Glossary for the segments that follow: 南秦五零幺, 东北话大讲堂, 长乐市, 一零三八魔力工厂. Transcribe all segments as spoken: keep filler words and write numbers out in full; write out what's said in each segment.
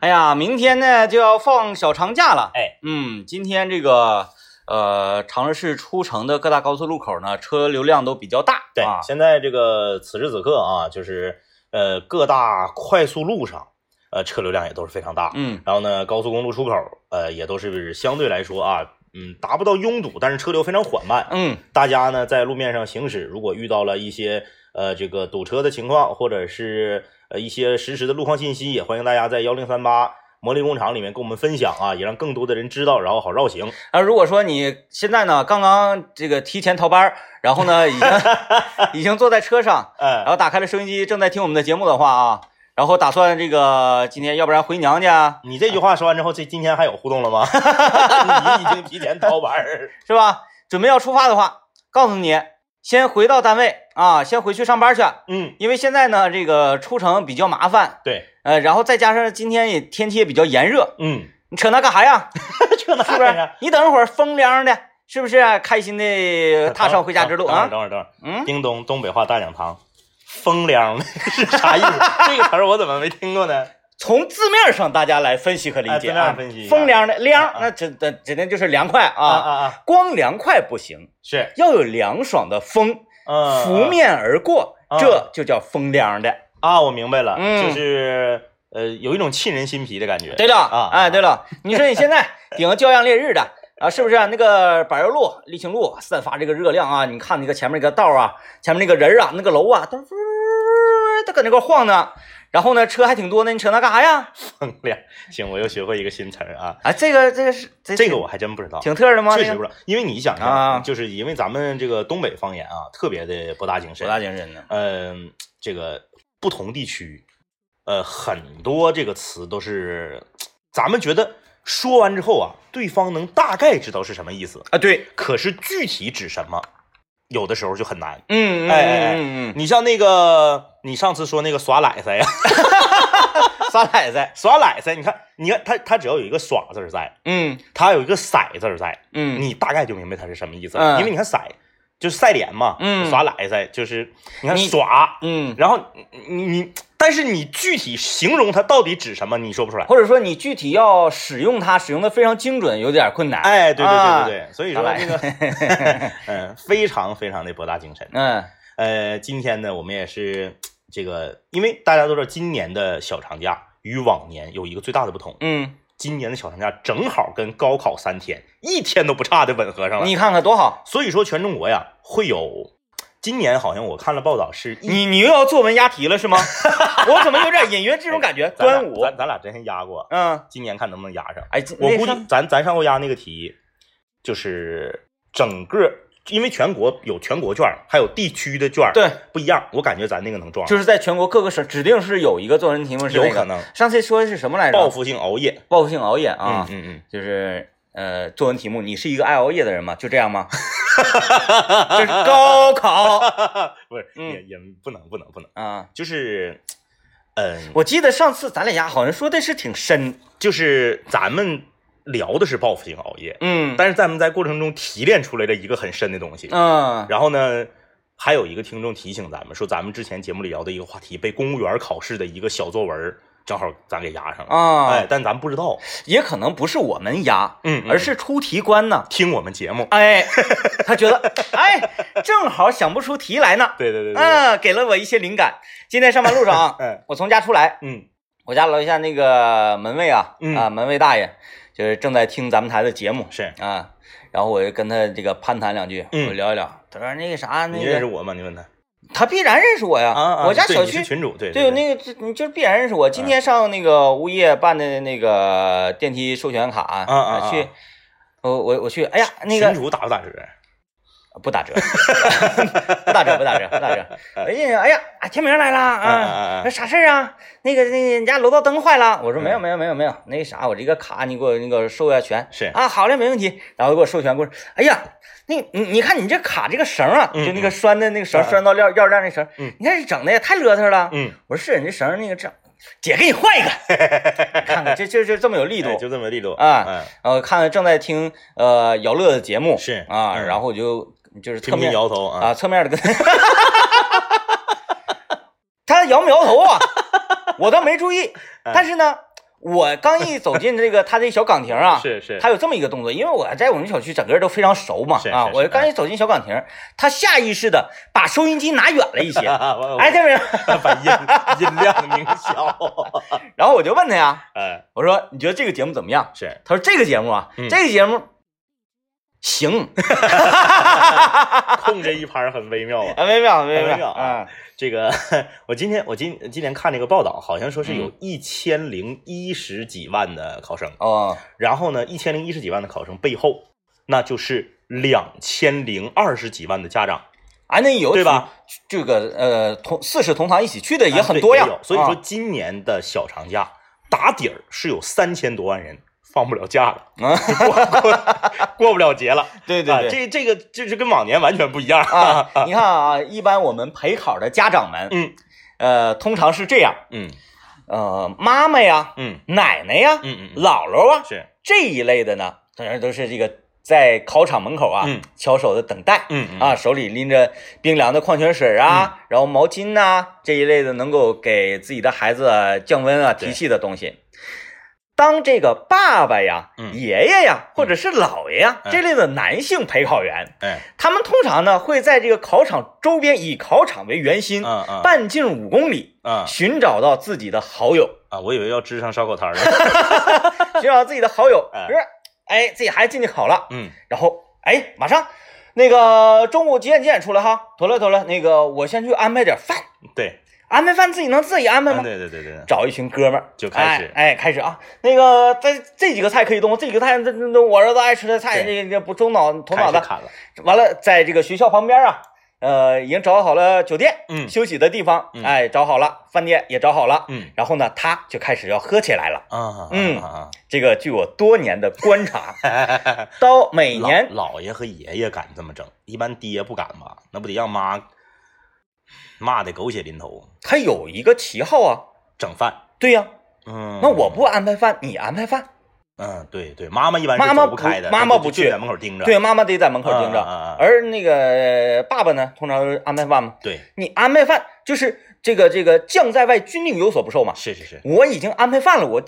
哎呀，明天呢就要放小长假了。哎，嗯，今天这个呃长乐市出城的各大高速路口呢，车流量都比较大。对，啊、现在这个此时此刻啊，就是呃各大快速路上。呃，车流量也都是非常大，嗯，然后呢，高速公路出口，呃，也都是相对来说啊，嗯，达不到拥堵，但是车流非常缓慢，嗯，大家呢在路面上行驶，如果遇到了一些呃这个堵车的情况，或者是呃一些实时的路况信息，也欢迎大家在一零三八魔力工厂里面跟我们分享啊，也让更多的人知道，然后好绕行。啊，如果说你现在呢刚刚这个提前逃班，然后呢已经已经坐在车上，嗯，然后打开了收音机正在听我们的节目的话啊。然后打算这个今天要不然回娘家，你这句话说完之后，这今天还有互动了吗？你已经提前逃班是吧？准备要出发的话，告诉你先回到单位啊，先回去上班去。嗯，因为现在呢这个出城比较麻烦。对，呃，然后再加上今天也天气也比较炎热。嗯，你扯那干啥呀？扯那干啥呀？你等一会儿风凉的，是不是、啊？开心的踏上回家之路啊！等会儿，等会儿，嗯，叮咚，东北话大讲堂。风凉的是啥意思？这个词儿我怎么没听过呢？从字面上大家来分析和理解啊，分析风凉的凉，那指的指的就是凉快啊啊啊！光凉快不行，是要有凉爽的风，拂面而过，这就叫风凉的啊！我明白了，就是呃，有一种沁人心脾的感觉。对了啊，哎，对了，你说你现在顶个骄阳烈日的。啊，是不是啊？那个柏油路、沥青路散发这个热量啊！你看那个前面那个道啊，前面那个人啊，那个楼啊，都都搁那块晃呢。然后呢，车还挺多呢，你扯那干啥呀？风凉，行，我又学会一个新词儿啊！啊，这个这个是这个我还真不知道，挺特的吗？确实不知道，因为你想啊，就是因为咱们这个东北方言啊，特别的博大精深，博大精深的。嗯、呃，这个不同地区，呃，很多这个词都是咱们觉得。说完之后啊，对方能大概知道是什么意思啊？对，可是具体指什么，有的时候就很难。嗯，哎哎哎，你像那个，你上次说那个耍奶塞呀，耍奶塞，耍奶塞，你看，你看他他只要有一个耍字在，嗯，他有一个塞字在，嗯，你大概就明白他是什么意思了，嗯、因为你看塞。就是晒脸嘛，嗯，耍奶塞就是你看耍，嗯，然后你你，但是你具体形容它到底指什么，你说不出来，或者说你具体要使用它，使用的非常精准，有点困难。哎，对对对对对，啊、所以说这个，嗯，非常非常的博大精深。嗯，呃，今天呢，我们也是这个，因为大家都知道，今年的小长假与往年有一个最大的不同，嗯。今年的小长假正好跟高考三天一天都不差的吻合上了，你看看多好。所以说全中国呀会有，今年好像我看了报道是一，你你又要作文押题了是吗？我怎么有点隐约这种感觉？端午、哎、咱, 咱, 咱俩之前押过，嗯，今年看能不能押上。哎，我估计咱咱上过押那个题，就是整个。因为全国有全国卷，还有地区的卷，对，不一样。我感觉咱那个能撞，就是在全国各个省，指定是有一个作文题目是、那个、有可能。上次说的是什么来着？报复性熬夜，报复性熬夜啊，嗯 嗯, 嗯就是呃，作文题目，你是一个爱熬夜的人吗？就这样吗？这是高考，不是、嗯、也也不能不能不能啊，就是嗯、呃，我记得上次咱俩好像说的是挺深，就是咱们。聊的是报复性熬夜，嗯，但是咱们在过程中提炼出来的一个很深的东西，嗯，然后呢，还有一个听众提醒咱们说，咱们之前节目里聊的一个话题，被公务员考试的一个小作文，正好咱给压上了啊，哎，但咱不知道，也可能不是我们压，嗯，而是出题官呢听我们节目，哎，他觉得，哎，正好想不出题来呢，对对对，嗯，给了我一些灵感。今天上班路上啊，嗯，我从家出来，嗯，我家楼下那个门卫啊，啊，门卫大爷。就是正在听咱们台的节目，是啊，然后我就跟他这个攀谈两句，嗯，我聊一聊。他说那个啥，那个、你认识我吗？你问他，他必然认识我呀。啊啊，我家小区群主，对对，那个你就必然认识我。今天上那个物业办的那个电梯授权卡，啊啊，啊去，我我我去，哎呀，那个群主打不打折？不打折，不打折，不打折，不打折。哎呀，哎呀，天明来了啊！那啥事儿啊？那个，那个，你家楼道灯坏了。我说没有，没有，没有，没有。那啥，我这个卡你给我那个授下权。是啊，好嘞，没问题。然后给我授权过来。哎呀，那你你看你这卡这个绳啊，就那个拴的那个绳，拴到料料链那绳，你看这整的也太邋遢了。嗯，我说是，你这绳那个整。姐给你换一个，看看这这这这么有力度，哎、就这么有力度啊！然后看正在听呃姚乐的节目是啊，嗯、然后我就就是侧面摇头啊，啊侧面的跟，他摇没摇头啊？我倒没注意，但是呢，我刚一走进这个他这小岗亭啊，是是，他有这么一个动作，因为我在我们小区整个人都非常熟嘛，是是是啊，我刚一走进小岗亭，他下意识的把收音机拿远了一些，哎，这边把音音量明小，然后我就问他呀，哎，我说你觉得这个节目怎么样？是，他说这个节目啊，嗯、这个节目。行，控制一盘很微妙啊，很微妙，很微妙啊。这个，我今天我今今天看这个报道，好像说是有一千零一十几万的考生啊，然后呢，一千零一十几万的考生背后，那就是两千零二十几万的家长。啊，那有对吧？这个呃，同四世同堂一起去的也很多呀。所以说，今年的小长假打底儿是有三千多万人。放不了假了，过过过不了节了。对对对，啊、这这个这是跟往年完全不一样啊！你看啊，一般我们陪考的家长们，嗯，呃，通常是这样，嗯，呃，妈妈呀，嗯，奶奶呀，嗯嗯，姥姥啊，是这一类的呢，当然都是这个在考场门口啊，嗯，翘首的等待，嗯嗯啊，手里拎着冰凉的矿泉水啊，嗯、然后毛巾呐、啊、这一类的，能够给自己的孩子、啊、降温啊、提气的东西。当这个爸爸呀、嗯、爷爷呀，或者是姥爷呀、嗯、这类的男性陪考员、嗯、他们通常呢会在这个考场周边以考场为圆心，半径五公里、嗯嗯、寻找到自己的好友啊，我以为要支上烧烤摊了，寻找自己的好友，比如、嗯、哎，自己孩子进去考了，嗯，然后哎，马上那个中午几点几点出来哈，妥了妥了，那个我先去安排点饭，对。安排饭自己能自己安排吗？嗯、对对对对，找一群哥们儿就开始，哎，哎开始啊，那个在这几个菜可以动，这几个菜这这我儿子爱吃的菜，这这不中脑头脑的砍了。完了，在这个学校旁边啊，呃，已经找好了酒店，嗯，休息的地方，嗯、哎，找好了，饭店也找好了，嗯，然后呢，他就开始要喝起来了，啊、嗯，嗯，这个据我多年的观察，到每年老，姥爷和爷爷敢这么整，一般爹不敢吧？那不得让妈。骂的狗血淋头，他有一个旗号啊，整饭。对呀、啊，嗯，那我不安排饭，你安排饭。嗯，对对，妈妈一般是走不开的，妈妈不去，在门口盯着。对，妈妈得在门口盯着。嗯嗯、而那个爸爸呢，通常安排饭嘛。对，你安排饭就是这个这个将在外，军令有所不受嘛。是是是，我已经安排饭了，我。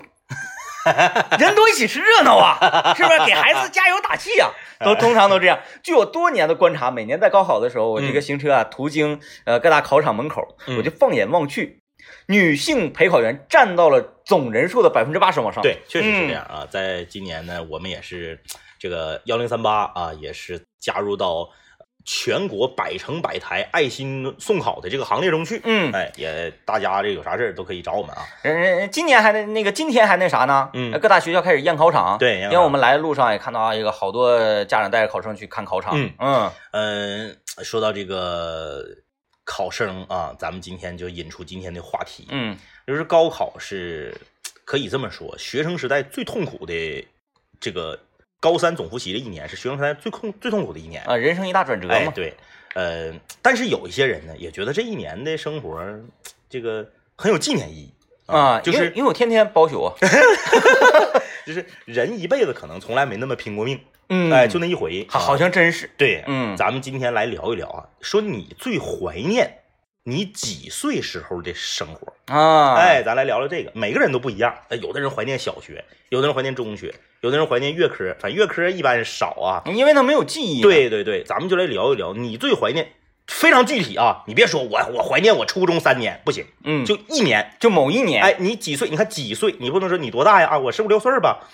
人多一起吃热闹啊，是不是给孩子加油打气啊，都通常都这样。据我多年的观察，每年在高考的时候，我这个行车啊途经呃各大考场门口，我就放眼望去，女性陪考员占到了总人数的 百分之八十 往上。对，确实是这样啊。在今年呢，我们也是这个一零三八啊，也是加入到全国百城百台爱心送考的这个行列中去，嗯，哎，也大家这有啥事儿都可以找我们啊。嗯，今年还那那个今天还那啥呢？嗯，各大学校开始验考场，对，因为我们来的路上也看到啊，一个好多家长带着考生去看考场，嗯嗯嗯、呃。说到这个考生啊，咱们今天就引出今天的话题，嗯，就是高考是可以这么说，学生时代最痛苦的这个。高三总复习的一年是学生时代最痛最痛苦的一年啊，人生一大转折嘛、哎。对，呃，但是有一些人呢，也觉得这一年的生活，这个很有纪念意义啊，就是因为因为我天天包宿啊，就是人一辈子可能从来没那么拼过命，嗯，哎，就那一回，啊、好像真是对，嗯，咱们今天来聊一聊啊，说你最怀念你几岁时候的生活啊？哎，咱来聊聊这个，每个人都不一样，哎，有的人怀念小学，有的人怀念中学。有的人怀念月科，反正月科一般少啊，因为他没有记忆。对对对，咱们就来聊一聊你最怀念，非常具体啊！你别说我，我怀念我初中三年不行，嗯，就一年，就某一年。哎，你几岁？你看几岁？你不能说你多大呀？啊，我十五六岁吧，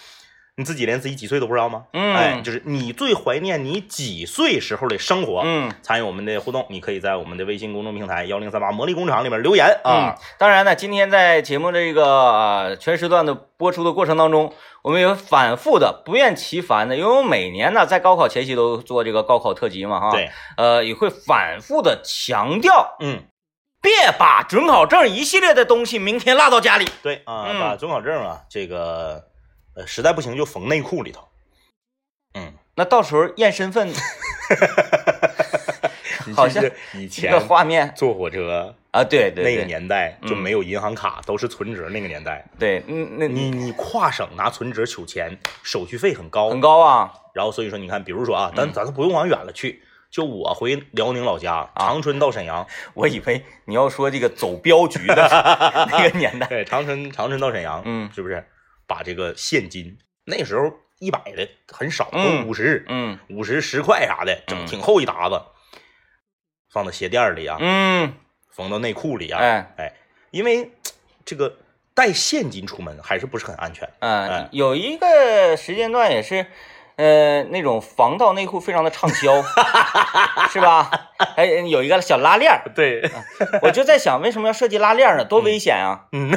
你自己连自己几岁都不知道吗？嗯，哎，就是你最怀念你几岁时候的生活。嗯，参与我们的互动，你可以在我们的微信公众平台一零三八魔力工厂里面留言啊、嗯。当然呢，今天在节目这个、呃、全时段的播出的过程当中。我们有反复的不厌其烦的，因为我每年呢在高考前期都做这个高考特辑嘛哈，对，呃也会反复的强调，嗯，别把准考证一系列的东西明天落到家里，对啊、嗯，把准考证啊这个呃实在不行就缝内裤里头，嗯，那到时候验身份，好像以前这个画面坐火车。啊，对 对, 对，那个年代就没有银行卡，嗯、都是存折。那个年代，对，嗯，那你你跨省拿存折取钱，手续费很高，很高啊。然后所以说，你看，比如说啊，咱、嗯、咱都不用往远了去，就我回辽宁老家，长春到沈阳，啊、我以为你要说这个走镖局的那个年代，对，长春长春到沈阳，嗯，是不是？把这个现金，那时候一百的很少，都五十，嗯，五十十块啥的，整挺厚一沓子，放到鞋垫里啊，嗯，缝到内裤里啊，哎哎，因为这个带现金出门还是不是很安全，嗯、呃，有一个时间段也是。呃，那种防盗内裤非常的畅销，是吧？哎，有一个小拉链，对、啊，我就在想为什么要设计拉链呢？多危险啊！嗯，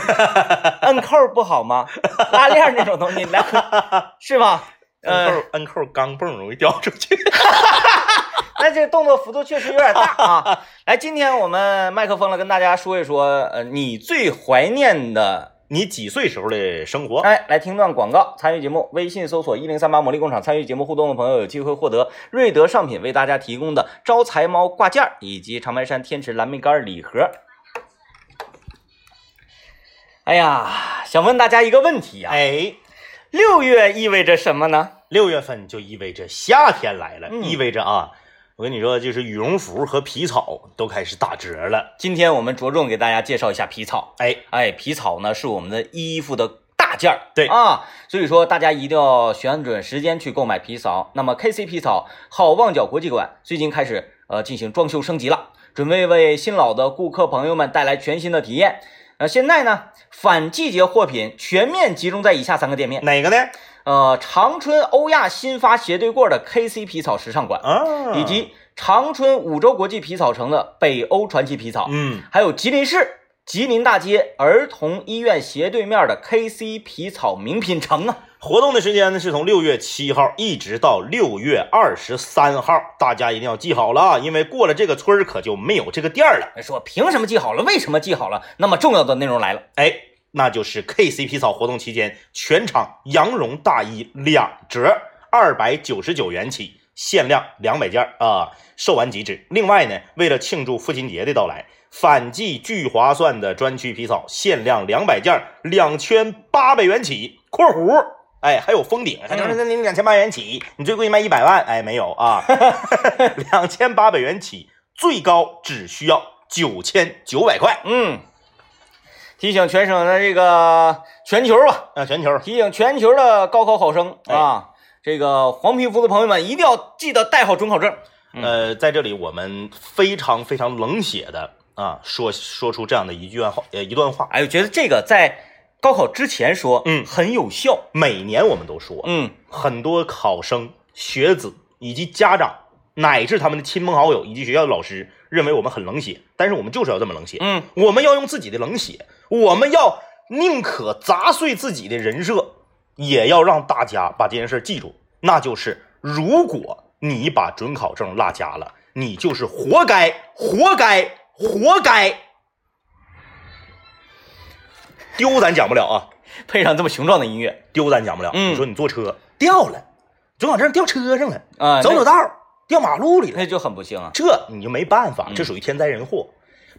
摁扣不好吗？拉链那种东西，是吧？摁扣摁扣钢蹦容易掉出去。那这动作幅度确实有点大啊！来，今天我们麦克风了，跟大家说一说，呃，你最怀念的。你几岁时候的生活？哎，来听段广告。参与节目，微信搜索一零三八魔力工厂，参与节目互动的朋友有机会获得瑞德尚品为大家提供的招财猫挂件，以及长白山天池蓝莓干礼盒。哎呀，想问大家一个问题啊，哎，六月意味着什么呢？六月份就意味着夏天来了，嗯、意味着啊。我跟你说，就是羽绒服和皮草都开始打折了。今天我们着重给大家介绍一下皮草。哎哎，皮草呢是我们的衣服的大件儿，对啊，所以说大家一定要选准时间去购买皮草。那么 K C 皮草好望角国际馆最近开始呃进行装修升级了，准备为新老的顾客朋友们带来全新的体验。呃，现在呢，反季节货品全面集中在以下三个店面，哪个呢？呃，长春欧亚新发斜对过的 K C 皮草时尚馆，啊、以及长春五洲国际皮草城的北欧传奇皮草，嗯，还有吉林市吉林大街儿童医院斜对面的 K C 皮草名品城啊。活动的时间呢是从六月七号一直到六月二十三号，大家一定要记好了啊，因为过了这个村可就没有这个店了。说凭什么记好了？为什么记好了？那么重要的内容来了，哎。那就是 K C 皮草活动期间，全场羊绒大衣两折，二百九十九元起，限量两百件啊、呃，售完即止。另外呢，为了庆祝父亲节的到来，反季巨划算的专区皮草，限量两百件，两千八百元起（括弧）哎，还有封顶，还能零两千八元起，你最贵卖一百万，哎，没有啊，两千八百元起，最高只需要九千九百块，嗯。提醒全省的这个全球吧，啊，全球提醒全球的高考考生啊，这个黄皮肤的朋友们一定要记得带好准考证。呃，在这里我们非常非常冷血的啊，说说出这样的一句话，呃，一段话。哎，我觉得这个在高考之前说，嗯，很有效。每年我们都说，嗯，很多考生、学子以及家长，乃至他们的亲朋好友以及学校的老师，认为我们很冷血，但是我们就是要这么冷血。嗯，我们要用自己的冷血。我们要宁可砸碎自己的人设，也要让大家把这件事记住，那就是如果你把准考证落家了，你就是活该活该活该。丢咱讲不了啊，配上这么雄壮的音乐，丢咱讲不了。嗯，你说你坐车掉了准考证，掉车上了啊、呃、走走道掉马路里了，那就很不幸啊，这你就没办法，这属于天灾人祸。嗯，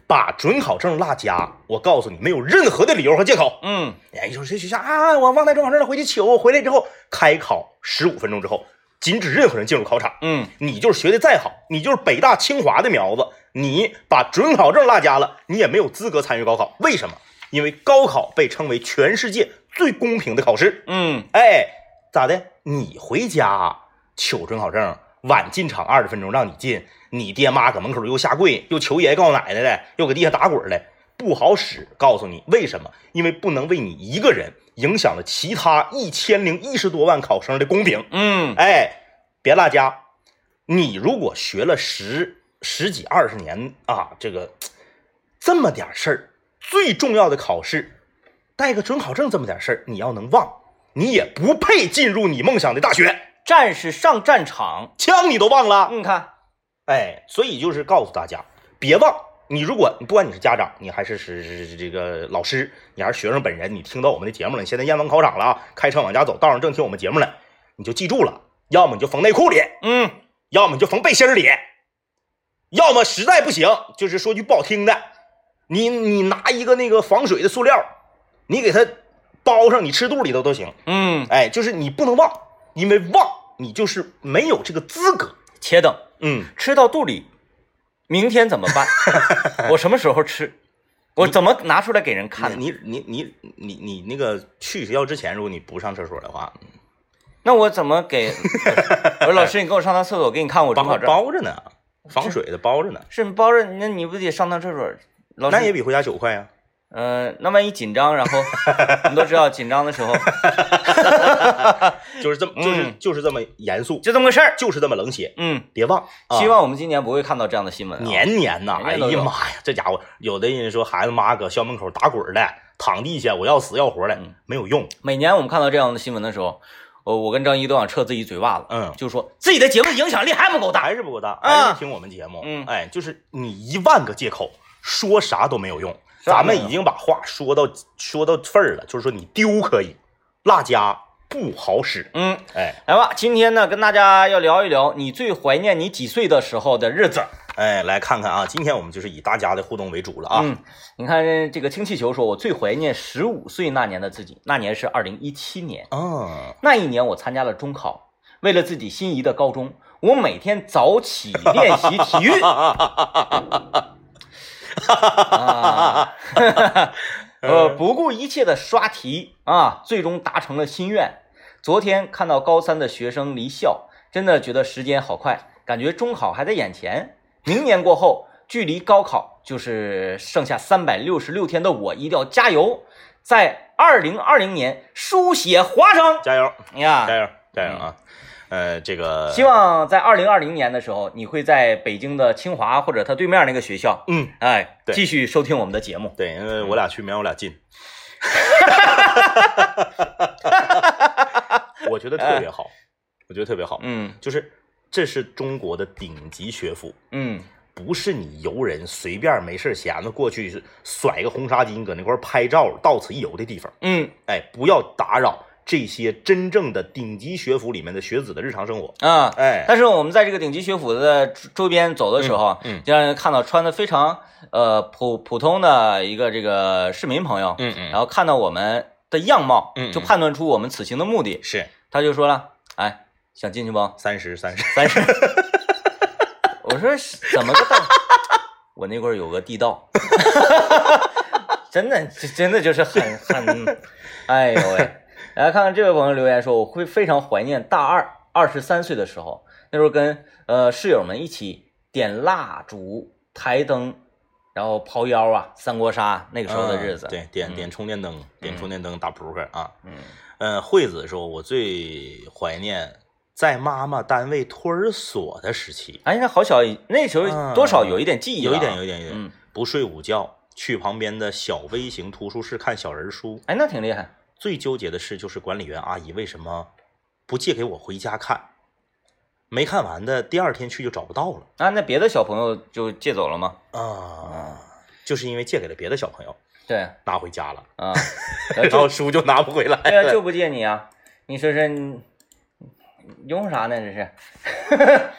把准考证落家，我告诉你，没有任何的理由和借口。嗯，哎，你说这学校啊，我忘带准考证了，回去取。回来之后，开考十五分钟之后，禁止任何人进入考场。嗯，你就是学的再好，你就是北大清华的苗子，你把准考证落家了，你也没有资格参与高考。为什么？因为高考被称为全世界最公平的考试。嗯，哎，咋的？你回家取准考证，晚进场二十分钟让你进。你爹妈搁门口又下跪，又求爷爷告奶奶的，又搁地下打滚的，不好使。告诉你为什么？因为不能为你一个人影响了其他一千零一十多万考生的公平。嗯，哎，别落家。你如果学了十十几二十年啊，这个这么点事儿，最重要的考试，带个准考证这么点事儿，你要能忘，你也不配进入你梦想的大学。战士上战场，枪你都忘了。你看。哎，所以就是告诉大家，别忘，你如果不管你是家长，你还是是这个老师，你还是学生本人，你听到我们的节目了，你现在雁王考场了啊，开车往家走，道上正听我们节目了，你就记住了，要么你就缝内裤里，嗯，要么你就缝背心里，要么实在不行，就是说句不好听的，你你拿一个那个防水的塑料，你给它包上，你吃肚里头都行，嗯，哎，就是你不能忘，因为忘你就是没有这个资格。且等。嗯，吃到肚里，明天怎么办？我什么时候吃？我怎么拿出来给人看呢？你你你你你那个去学校之前，如果你不上厕所的话，那我怎么给？我说老师，你给我上趟厕所，我给你看我准考证。包着呢，防水的包着呢。是你包着，那你不得上趟厕所？老师那也比回家久快呀、啊。呃，那万一紧张，然后我们都知道紧张的时候，就是这么，就是、嗯、就是这么严肃，就这么个事儿，就是这么冷血。嗯，别忘，希望我们今年不会看到这样的新闻、啊。年年呐、啊，哎呀妈呀，这家伙，有的人说孩子妈搁校门口打滚的，躺地下，我要死要活的、嗯，没有用。每年我们看到这样的新闻的时候，我我跟张一都想撤自己嘴巴子，嗯，就说自己的节目影响力还不够大，还是不够大，啊、还是听我们节目，嗯，哎，就是你一万个借口说啥都没有用。咱们已经把话说到说到份儿了，就是说你丢可以，落家不好使。嗯，哎，来吧，今天呢跟大家要聊一聊你最怀念你几岁的时候的日子。哎，来看看啊，今天我们就是以大家的互动为主了啊。嗯，你看这个氢气球说，我最怀念十五岁那年的自己，那年是二零一七年。哦，那一年我参加了中考，为了自己心仪的高中，我每天早起练习体育。啊呃，不顾一切的刷题啊，最终达成了心愿。昨天看到高三的学生离校，真的觉得时间好快，感觉中考还在眼前。明年过后，距离高考就是剩下三百六十六天的我，一定要加油，在二零二零年书写华章，加油呀，加油，加油啊！呃，这个希望在二零二零年的时候，你会在北京的清华或者他对面那个学校，嗯，哎，继续收听我们的节目。对，因为我俩去，没有我俩近。我觉得特别好、哎，我觉得特别好。嗯，就是这是中国的顶级学府。嗯，不是你游人随便没事闲的过去甩个红纱巾搁那块拍照到此一游的地方。嗯，哎，不要打扰。这些真正的顶级学府里面的学子的日常生活啊，哎，但是我们在这个顶级学府的周边走的时候，嗯，嗯就让人看到穿的非常呃普普通的一个这个市民朋友，嗯嗯，然后看到我们的样貌，嗯，就判断出我们此行的目的，是，他就说了，哎，想进去不？三十，三十，三十，我说怎么个道？我那块有个地道。真的，真的就是很很，哎呦喂。来看看这位朋友留言说，我会非常怀念大二二十三岁的时候，那时候跟呃室友们一起点蜡烛、台灯，然后刨腰啊、三国杀那个时候的日子。嗯、对，点点充电灯，嗯、点充电灯打扑克啊。嗯，呃，惠子说，我最怀念在妈妈单位托儿所的时期。哎，那好小，那时候多少有一点记忆、啊嗯，有一点，有一点，有一点。嗯，不睡午觉，去旁边的小微型图书室看小人书。哎，那挺厉害。最纠结的事就是管理员阿姨为什么不借给我回家看，没看完的第二天去就找不到了。啊，那别的小朋友就借走了吗？啊，就是因为借给了别的小朋友，对，拿回家了啊，然后书就拿不回来了。对啊，就不借你啊！你说说，用啥呢？这是。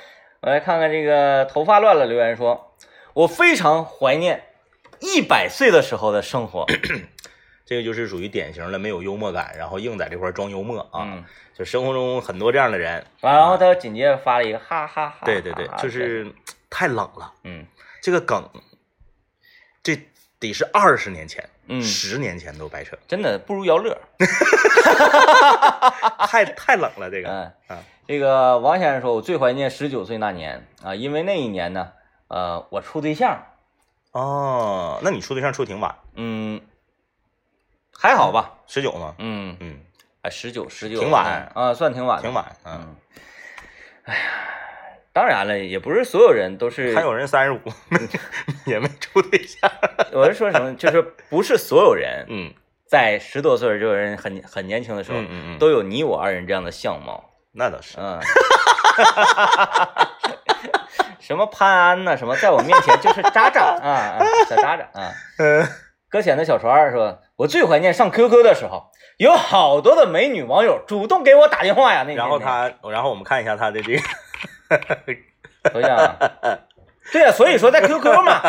我来看看这个头发乱了留言说，我非常怀念一百岁的时候的生活。这个就是属于典型的没有幽默感，然后硬在这块装幽默啊、嗯！就生活中很多这样的人。然后他紧接着发了一个哈哈 哈, 哈！对对对，就是太冷了。嗯，这个梗，这得是二十年前、嗯，十年前都白扯。真的不如姚乐。太太冷了，这个。嗯、啊、这个王先生说，我最怀念十九岁那年啊，因为那一年呢，呃，我处对象。哦，那你处对象处挺晚。嗯。还好吧，十九嘛，嗯嗯，哎，十九十九，挺晚啊，算挺晚，挺晚，嗯。哎呀，当然了，也不是所有人都是，还有人三十五也没处对象。我是说什么，就是不是所有人，嗯，在十多岁就有人很很年轻的时候，嗯嗯，都有你我二人这样的相貌。那倒是，嗯。什么潘安呐、啊，什么在我面前就是渣渣啊，小渣渣啊，嗯。搁浅的小船说，我最怀念上 Q Q 的时候，有好多的美女网友主动给我打电话呀。那然后他，然后我们看一下他的这个头像、啊，对啊，所以说在 Q Q 嘛，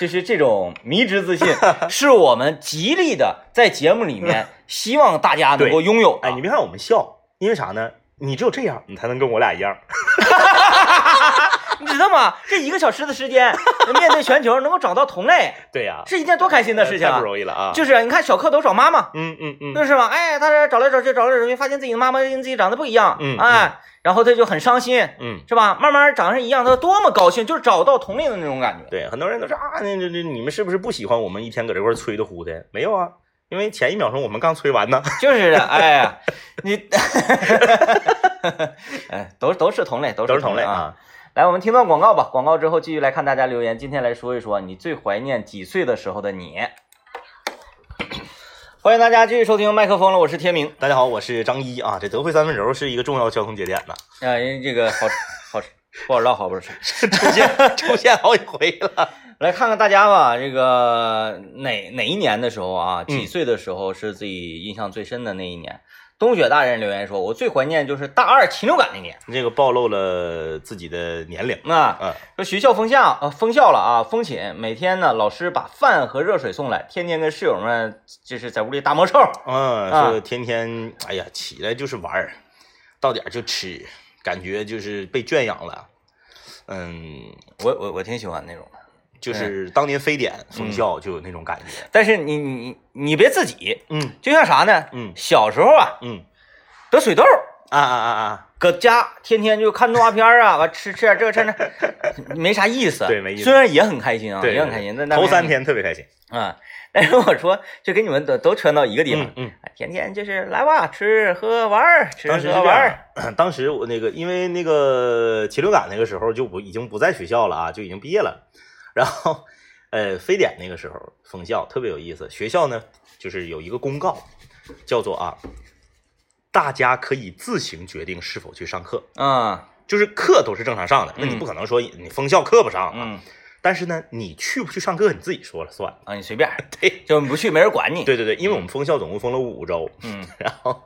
就是这种迷之自信，是我们极力的在节目里面希望大家能够拥有。哎，你别看我们笑，因为啥呢？你只有这样，你才能跟我俩一样。你知道吗？这一个小时的时间，面对全球能够找到同类，对呀、啊，是一件多开心的事情、啊呃，太不容易了啊！就是你看小蝌蚪找妈妈，嗯嗯嗯，就是嘛，哎，他找来找去，找来找去，发现自己的妈妈跟自己长得不一样，嗯，哎，然后他就很伤心，嗯，是吧？慢慢长成一样，他多么高兴，就是找到同类的那种感觉。对，很多人都说啊，那那你们是不是不喜欢我们一天搁这块吹的呼的？没有啊。因为前一秒钟我们刚催完呢，就是的，哎呀，你，哎，都都是同类，都是同类啊！来，我们听到广告吧，广告之后继续来看大家留言。今天来说一说你最怀念几岁的时候的你。欢迎大家继续收听麦克风了，我是天明，大家好，我是张一啊。这德惠三分轴是一个重要交通节点呢，啊，因为这个好好不好唠，好不是出现出现好几回了。来看看大家吧，这个哪哪一年的时候啊，几岁的时候是自己印象最深的那一年。嗯、冬雪大人留言说，我最怀念就是大二禽流感那年，这个暴露了自己的年龄啊。嗯、说学校封校啊、呃，封校了啊，封寝，每天呢老师把饭和热水送来，天天跟室友们就是在屋里打魔兽。嗯，啊、说天天哎呀起来就是玩，到点就吃，感觉就是被圈养了。嗯，我我我挺喜欢那种的。就是当年非典封校就有那种感觉，嗯、但是你你你别自己，嗯，就像啥呢，嗯，小时候啊，嗯，得水痘啊啊啊啊，搁家天天就看动画片啊，完吃吃点这个吃那，没啥意思，对，没意思，虽然也很开心啊，也很开心，但头三天特别开心啊。但是我说，就跟你们都都穿到一个地方，嗯，嗯天天就是来吧，吃喝玩，吃喝玩。当时我那个因为那个禽流感那个时候就不已经不在学校了啊，就已经毕业了。然后，呃，非典那个时候封校特别有意思。学校呢，就是有一个公告，叫做啊，大家可以自行决定是否去上课啊，就是课都是正常上的，那你不可能说你封校课不上啊。嗯、但是呢，你去不去上课你自己说了算啊，你随便。对，就你不去没人管你。对对对，因为我们封校总共封了五周，嗯，然后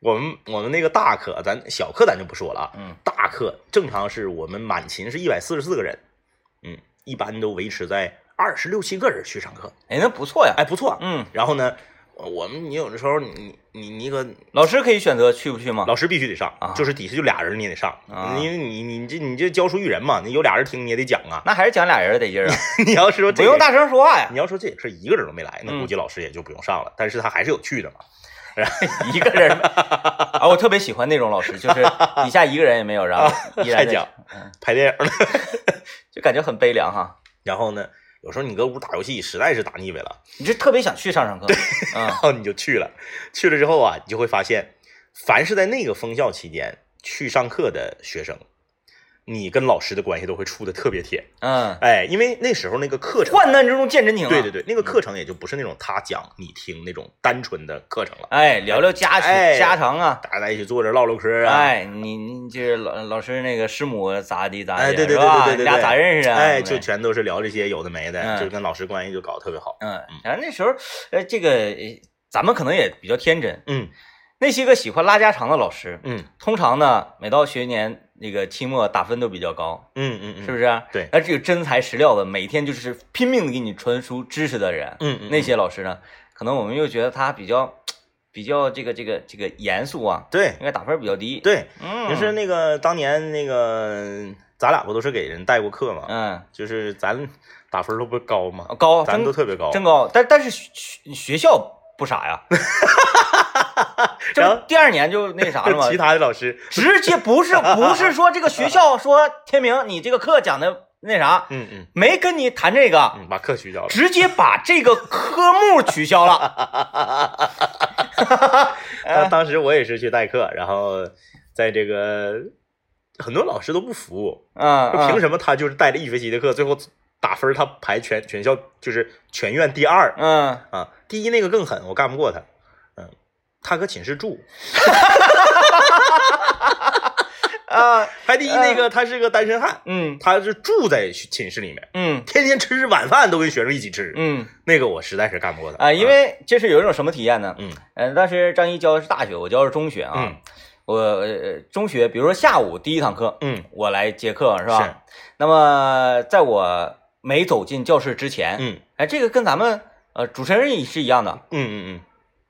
我们我们那个大课，咱小课咱就不说了啊，嗯，大课正常是我们满勤是一百四十四个人，嗯。一般都维持在二十六七个人去上课，哎，那不错呀，哎，不错，嗯。然后呢，我们你有的时候你你你个老师可以选择去不去吗？老师必须得上，啊、就是底下就俩人你也得上，啊、因为你你这你这教书育人嘛，你有俩人听你也得讲啊。那还是讲俩人得劲儿啊。你要是说不用大声说话呀，你要说这也是一个人都没来，那估计老师也就不用上了。嗯、但是他还是有去的嘛。一个人啊，我特别喜欢那种老师，就是底下一个人也没有，然后依然在讲拍电影了，就感觉很悲凉哈。然后呢，有时候你搁屋打游戏，实在是打腻歪了，你就特别想去上上课，然后你就去了。去了之后啊，你就会发现，凡是在那个封校期间去上课的学生，你跟老师的关系都会处得特别铁。嗯，哎，因为那时候那个课程，患难之中见真情。对对对，那个课程也就不是那种他讲你听那种单纯的课程了。哎，聊聊家家常啊，大家一起坐着唠唠嗑啊。哎，你你就是老老师那个师母咋地咋地，哎，对对对对对，俩咋认识啊？哎，就全都是聊这些有的没的，就是跟老师关系就搞得特别好。嗯，然后那时候，呃，这个咱们可能也比较天真。嗯，那些个喜欢拉家常的老师，嗯，通常呢，每到学年。那个期末打分都比较高，嗯嗯嗯，是不是？对，而这个真材实料的，每天就是拼命的给你传输知识的人，嗯嗯，那些老师呢，可能我们又觉得他比较比较这个这个这个严肃啊，对，应该打分比较低，对，嗯，就是那个当年那个咱俩不都是给人带过课嘛，嗯，就是咱打分都不高嘛，高，咱都特别高，真高，但但是学学校不傻呀。这第二年就那啥了嘛，其他的老师直接不是不是说这个学校说天明你这个课讲的那啥，嗯嗯，没跟你谈这个，嗯，把课取消了，直接把这个科目取消了。当时我也是去代课，然后在这个很多老师都不服，嗯，凭什么他就是带了一学期的课，最后打分他排全全校就是全院第二，嗯啊，第一那个更狠，我干不过他。他搁寝室住，啊，排第一那个他是个单身汉，嗯，他是住在寝室里面，嗯，天天吃晚饭都跟学生一起吃，嗯，那个我实在是干不过他啊，因为这是有一种什么体验呢？嗯，呃，当时张一教的是大学，我教的是中学啊，我中学比如说下午第一堂课，嗯，我来接课是吧？是。那么在我没走进教室之前，嗯，哎，这个跟咱们呃主持人也是一样的，嗯嗯嗯。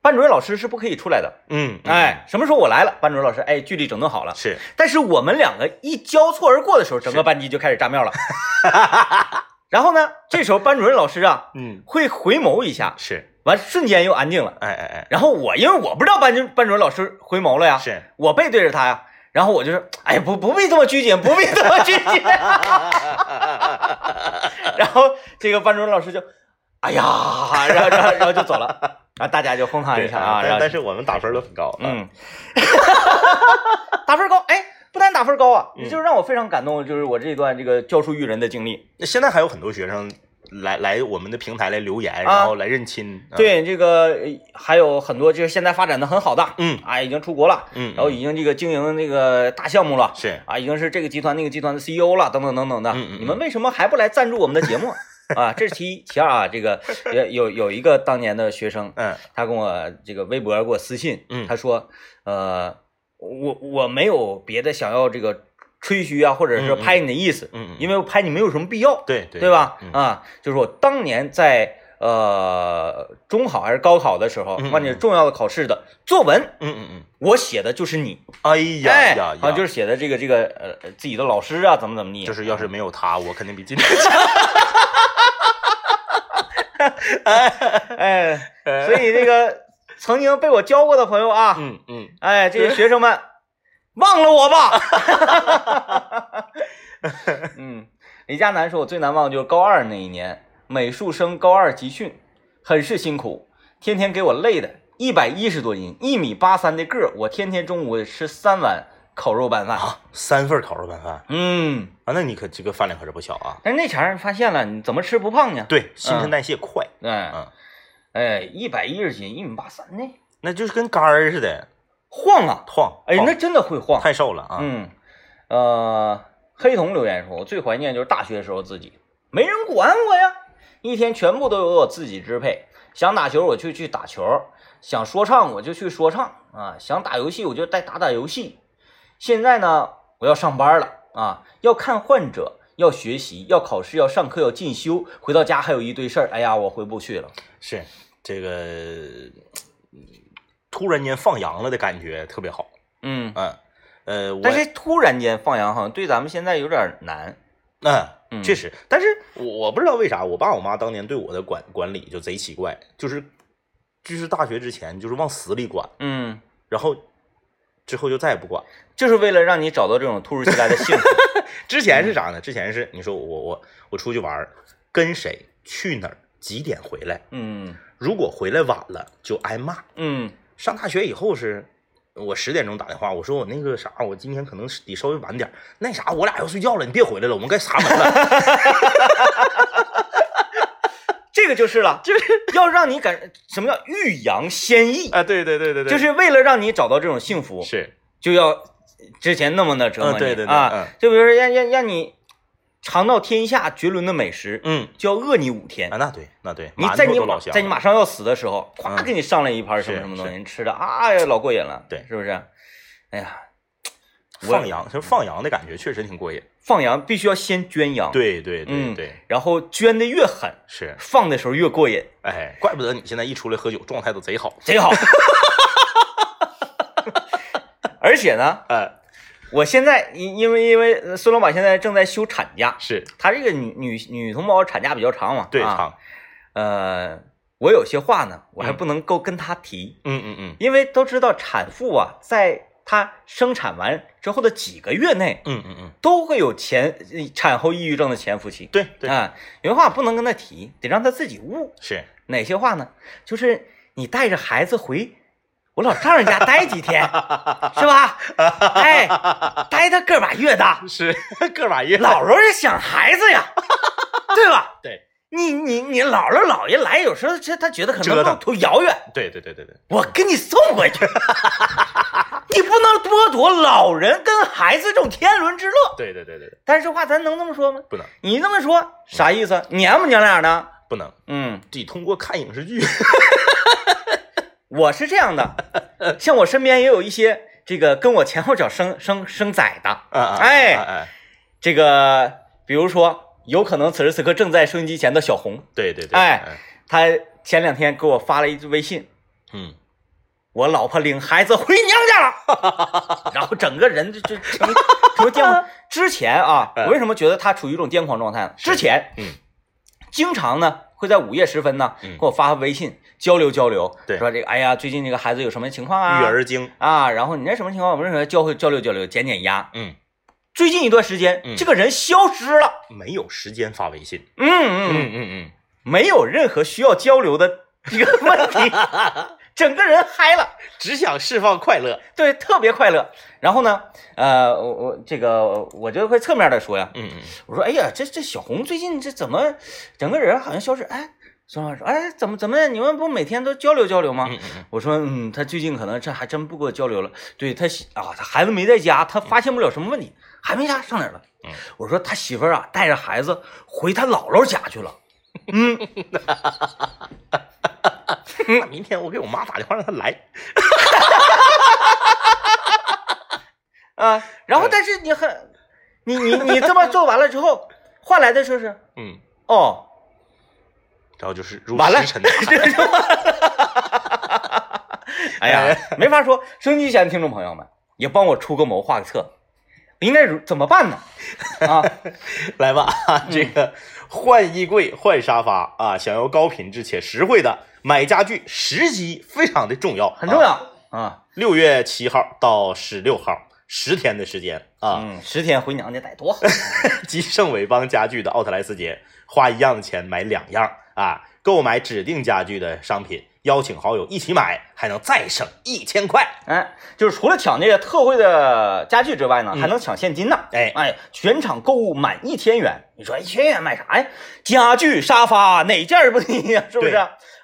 班主任老师是不可以出来的。嗯，哎，什么时候我来了，班主任老师，哎，距离整顿好了。是，但是我们两个一交错而过的时候，整个班级就开始炸庙了。然后呢，这时候班主任老师啊，嗯，会回眸一下，是，完瞬间又安静了。哎哎哎，然后我因为我不知道班班主任老师回眸了呀，是我背对着他呀，然后我就说，哎，不不必这么拘谨，不必这么拘谨。然后这个班主任老师就，哎呀，然后然后然后就走了。然后大家就哄堂一笑啊，但是我们打分都很高，嗯，打分高，哎，不但打分高啊，你、嗯、就是让我非常感动，就是我这一段这个教书育人的经历。那现在还有很多学生来来我们的平台来留言，然后来认亲。啊啊、对，这个还有很多就是现在发展的很好的，嗯啊，已经出国了，嗯，然后已经这个经营那个大项目了，是啊，已经是这个集团那个集团的 C E O 了，等等等等的。嗯嗯、你们为什么还不来赞助我们的节目？啊，这是其一，其二啊，这个有有一个当年的学生，嗯，他跟我这个微博给我私信，嗯，他说，呃，我我没有别的想要这个吹嘘啊，或者是拍你的意思，嗯，嗯因为我拍你没有什么必要，对对对吧、嗯？啊，就是我当年在呃中考还是高考的时候，关键重要的考试的作文，嗯嗯嗯，我写的就是你，哎呀哎呀，好像就是写的这个这个呃自己的老师啊，怎么怎么地，就是要是没有他，我肯定比今天强。哎哎，所以这个曾经被我教过的朋友啊，嗯嗯，哎，这些学生们忘了我吧。嗯，李佳楠说，我最难忘就是高二那一年，美术生高二集训，很是辛苦，天天给我累的，一百一十多斤，一米八三的个儿，我天天中午吃三碗烤肉拌饭啊，三份烤肉拌饭，嗯啊，那你可这个饭量可是不小啊。但是那前儿发现了，你怎么吃不胖呢？对，新陈代谢快。嗯嗯，哎，一百一十斤，一米八三呢，那就是跟杆儿似的，晃啊晃，哎，那真的会晃，太瘦了啊。嗯，呃，黑瞳留言说，我最怀念就是大学的时候自己，没人管我呀，一天全部都由我自己支配，想打球我就去打球，想说唱我就去说唱啊，想打游戏我就再打打游戏。现在呢，我要上班了啊，要看患者，要学习，要考试，要上课，要进修，回到家还有一堆事儿，哎呀，我回不去了。是，这个突然间放羊了的感觉特别好。嗯嗯呃我，但是突然间放羊好像对咱们现在有点难。嗯，嗯确实，但是我不知道为啥，我爸我妈当年对我的管管理就贼奇怪，就是就是大学之前就是往死里管，嗯，然后。之后就再也不管，就是为了让你找到这种突如其来的幸福。之前是啥呢？之前是你说我我我出去玩，跟谁去哪儿几点回来，嗯，如果回来晚了就挨骂，嗯。上大学以后是，我十点钟打电话，我说我那个啥，我今天可能得稍微晚点，那啥我俩要睡觉了，你别回来了，我们该撒门了。这个就是了，就是要让你感什么叫欲扬先抑啊！对对对对对，就是为了让你找到这种幸福，是就要之前那么的折磨你、嗯、对对对啊、嗯！就比如说让让让你尝到天下绝伦的美食，嗯，就要饿你五天啊！那对那对，你在你在你马上要死的时候，咵、嗯、给你上来一盘什么什么东西，吃的啊呀老过瘾了，对，是不是？哎呀，放羊就是放羊的感觉，确实挺过瘾。放羊必须要先圈羊，对对对对，嗯、然后圈的越狠，是放的时候越过瘾。哎，怪不得你现在一出来喝酒，状态都贼好，贼好。而且呢，呃，我现在因因为因为孙老板现在正在休产假，是他这个女女女同胞产假比较长嘛，对长、啊。呃，我有些话呢，我还不能够跟他提，嗯嗯嗯，因为都知道产妇啊，在。她生产完之后的几个月内，嗯嗯嗯，都会有前产后抑郁症的潜伏期。对对啊，有些话不能跟她提，得让她自己悟。是哪些话呢？就是你带着孩子回我老丈人家待几天，是吧？哎，待他个把月的，是个把月。姥姥是想孩子呀，对吧？对。你你你姥姥姥爷来，有时候他觉得可能路途遥远，对对对对对，我给你送回去，你不能剥夺老人跟孩子这种天伦之乐。对对对对对，但是话咱能这么说吗？不能。你这么说啥意思？娘不娘俩呢？不能。嗯，得通过看影视剧。我是这样的，像我身边也有一些这个跟我前后脚生生生崽的，哎，这个比如说。有可能此时此刻正在收音机前的小红，对对对，哎，他前两天给我发了一微信，嗯，我老婆领孩子回娘家了，然后整个人就就成成癫狂。之前啊，我为什么觉得他处于一种癫狂状态呢？之前，嗯，经常呢会在午夜时分呢给我发微信交流交流，对，说这个哎呀，最近这个孩子有什么情况啊？育儿经啊，然后你那什么情况？我们说交交流交流，减减压，嗯。最近一段时间，嗯、这个人消失了，没有时间发微信，嗯嗯嗯嗯嗯，没有任何需要交流的一个问题，整个人嗨了，只想释放快乐，对，特别快乐。然后呢，呃，我我这个我就会侧面的说呀，嗯嗯，我说哎呀，这这小红最近这怎么整个人好像消失？哎，孙老师，哎，怎么怎么你们不每天都交流交流吗？嗯嗯、我说嗯，他最近可能这还真不跟我交流了，对他啊，他孩子没在家，他发现不了什么问题。嗯还没啥上哪儿了，嗯，我说他媳妇儿啊，带着孩子回他姥姥家去了，嗯，那明天我给我妈打电话让他来，啊，然后但是你很，你你你这么做完了之后，换来的说是，嗯，哦，然后就是入时辰，哎呀，没法说，收音机前的听众朋友们也帮我出个谋划个策。应该怎么办呢？啊，来吧，这个换衣柜、换沙发啊，想要高品质且实惠的买家具，时机非常的重要，很重要啊。六月七号到十六号，十天的时间啊，嗯，十天回娘家得多好。集盛伟邦家具的奥特莱斯节，花一样的钱买两样啊！购买指定家具的商品。邀请好友一起买，还能再省一千块。哎，就是除了抢这个特惠的家具之外呢，嗯、还能抢现金呢。哎哎，全场购物满一千元，你说一千元买啥呀、哎？家具、沙发哪件不低呀？是不是？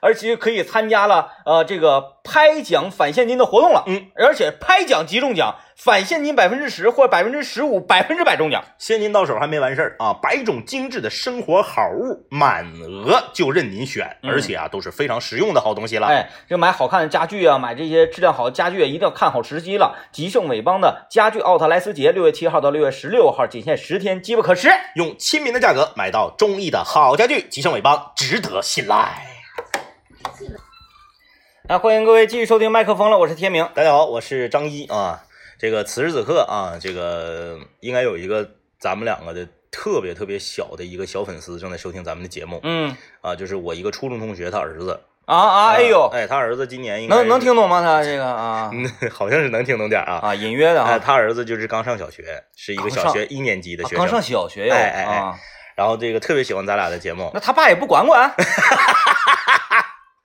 而且可以参加了呃这个拍奖返现金的活动了。嗯，而且拍奖即中奖，返现金百分之十或百分之十五，百分之百中奖，现金到手还没完事儿啊！百种精致的生活好物，满额就任您选，嗯、而且啊都是非常实用的好东西。哎，这买好看的家具啊，买这些质量好的家具、啊、一定要看好时机了。吉盛伟邦的家具奥特莱斯节，六月七号到六月十六号，仅限十天，机不可失。用亲民的价格买到中意的好家具，吉盛伟邦值得信赖。那、啊、欢迎各位继续收听麦克风了，我是天明，大家好，我是张一啊。这个此时此刻啊，这个应该有一个咱们两个的。特别特别小的一个小粉丝正在收听咱们的节目，嗯啊，就是我一个初中同学，他儿子啊啊，哎呦，哎，他儿子今年应该能能听懂吗？他这个啊，好像是能听懂点啊啊，隐约的啊、哎，他儿子就是刚上小学，是一个小学一年级的学生，刚 上,、啊、刚上小学呀，哎哎哎，啊、然后这个特别喜欢咱俩的节目，那他爸也不管管，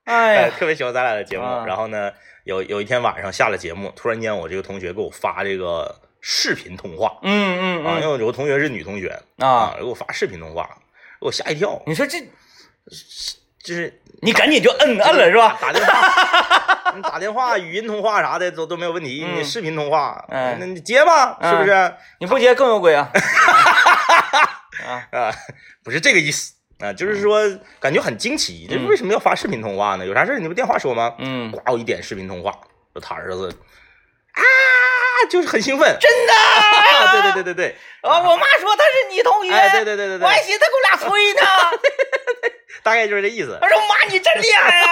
哎，特别喜欢咱俩的节目，啊、然后呢，有有一天晚上下了节目，突然间我这个同学给我发这个。视频通话，嗯 嗯, 嗯啊，因为有个同学是女同学啊，给我发视频通话，给我吓一跳。你说这，就是你赶紧就摁摁了是吧？打电话，你打电话、语音通话啥的都都没有问题，嗯、你视频通话，哎、那你接吧，是不是？哎、你不接更有鬼啊！啊啊，不是这个意思啊，就是说感觉很惊奇，这为什么要发视频通话呢？有啥事你不电话说吗？嗯，呱，我一点视频通话，说他儿子啊。就是很兴奋，真的、啊，对对对对对，啊，我妈说她是你同学，哎，对对对对对，我还寻思她给我俩吹呢，大概就是这意思。我说妈，你真厉害啊！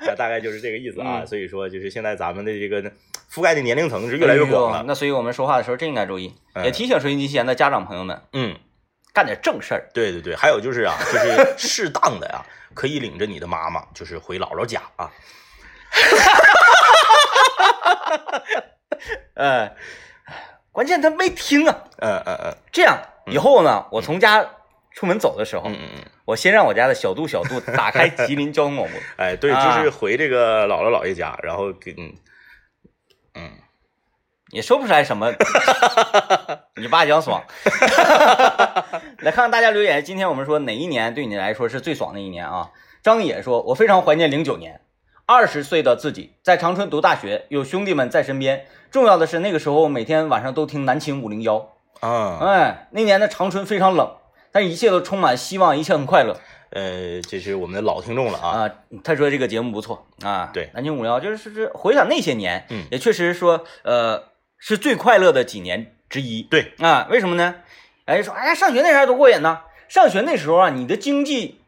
那大概就是这个意思啊。嗯、所以说，就是现在咱们的这个覆盖的年龄层是越来越广了。哎、那所以我们说话的时候真应该注意，嗯、也提醒收音机前的家长朋友们，嗯，干点正事儿。对对对，还有就是啊，就是适当的啊，可以领着你的妈妈，就是回姥姥家啊。呃，关键他没听啊。嗯嗯嗯。这样以后呢，我从家出门走的时候，嗯嗯，我先让我家的小度小度打开吉林交通广播。哎，对，就是回这个姥姥姥爷家，然后给嗯嗯，也说不出来什么。你爸讲爽。来看看大家留言，今天我们说哪一年对你来说是最爽的一年啊？张野说，我非常怀念零九年。二十岁的自己在长春读大学，有兄弟们在身边。重要的是那个时候每天晚上都听南秦五零幺啊，哎，那年的长春非常冷，但一切都充满希望，一切很快乐。呃，这是我们的老听众了啊啊，他说这个节目不错啊，对，南秦五零幺就是这回想那些年，嗯，也确实说呃是最快乐的几年之一。对啊，为什么呢？哎，说哎呀，上学那时候多过瘾呢，上学那时候啊，你的经济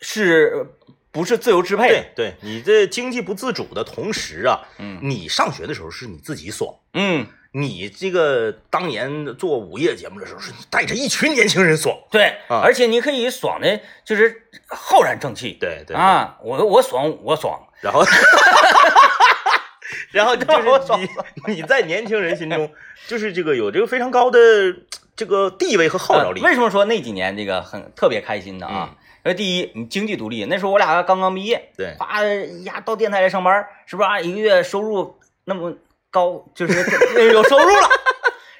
是。不是自由支配的，对，对你这经济不自主的同时啊，嗯，你上学的时候是你自己爽，嗯，你这个当年做午夜节目的时候是你带着一群年轻人爽，对，嗯、而且你可以爽的，就是浩然正气，对 对, 对啊，我我爽我爽，然后然后就是你你在年轻人心中就是这个有这个非常高的这个地位和号召力、呃。为什么说那几年这个很特别开心的啊？嗯因为第一，你经济独立，那时候我俩刚刚毕业，对，啪呀到电台来上班，是不是啊？一个月收入那么高，就是有收入了，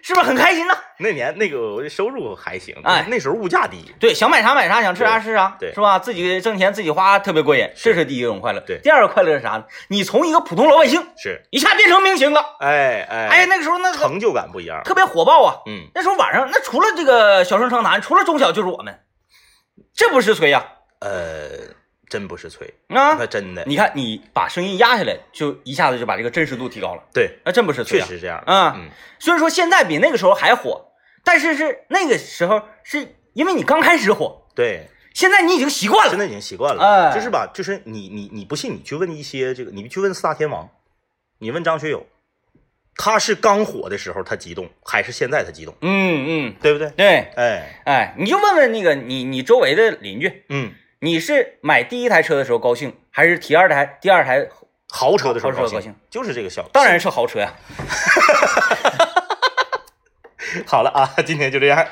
是不是很开心呢？那年那个收入还行，哎，那时候物价低，对，想买啥买啥，想吃啥吃啥，对，是吧？自己挣钱自己花，特别过瘾，这是第一种快乐。对，第二个快乐是啥呢？你从一个普通老百姓是一下变成明星了，哎哎哎，那个时候那个成就感不一样，特别火爆啊。嗯，那时候晚上那除了这个小生长谈，除了中小就是我们。这不是吹呀、啊，呃，真不是吹啊，那真的。你看，你把声音压下来，就一下子就把这个真实度提高了。对，那真不是吹、啊，确实是这样啊、嗯。虽然说现在比那个时候还火，但是是那个时候是因为你刚开始火，对。现在你已经习惯了，现在已经习惯了，哎、就是吧？就是你你你不信，你去问一些这个，你去问四大天王，你问张学友，他是刚火的时候他激动，还是现在他激动？嗯嗯，对不对？对，哎哎，你就问问那个你你周围的邻居，嗯，你是买第一台车的时候高兴，还是提二台第二台豪车的时候高兴？高兴就是这个效果，当然是豪车呀、啊。好了啊，今天就这样。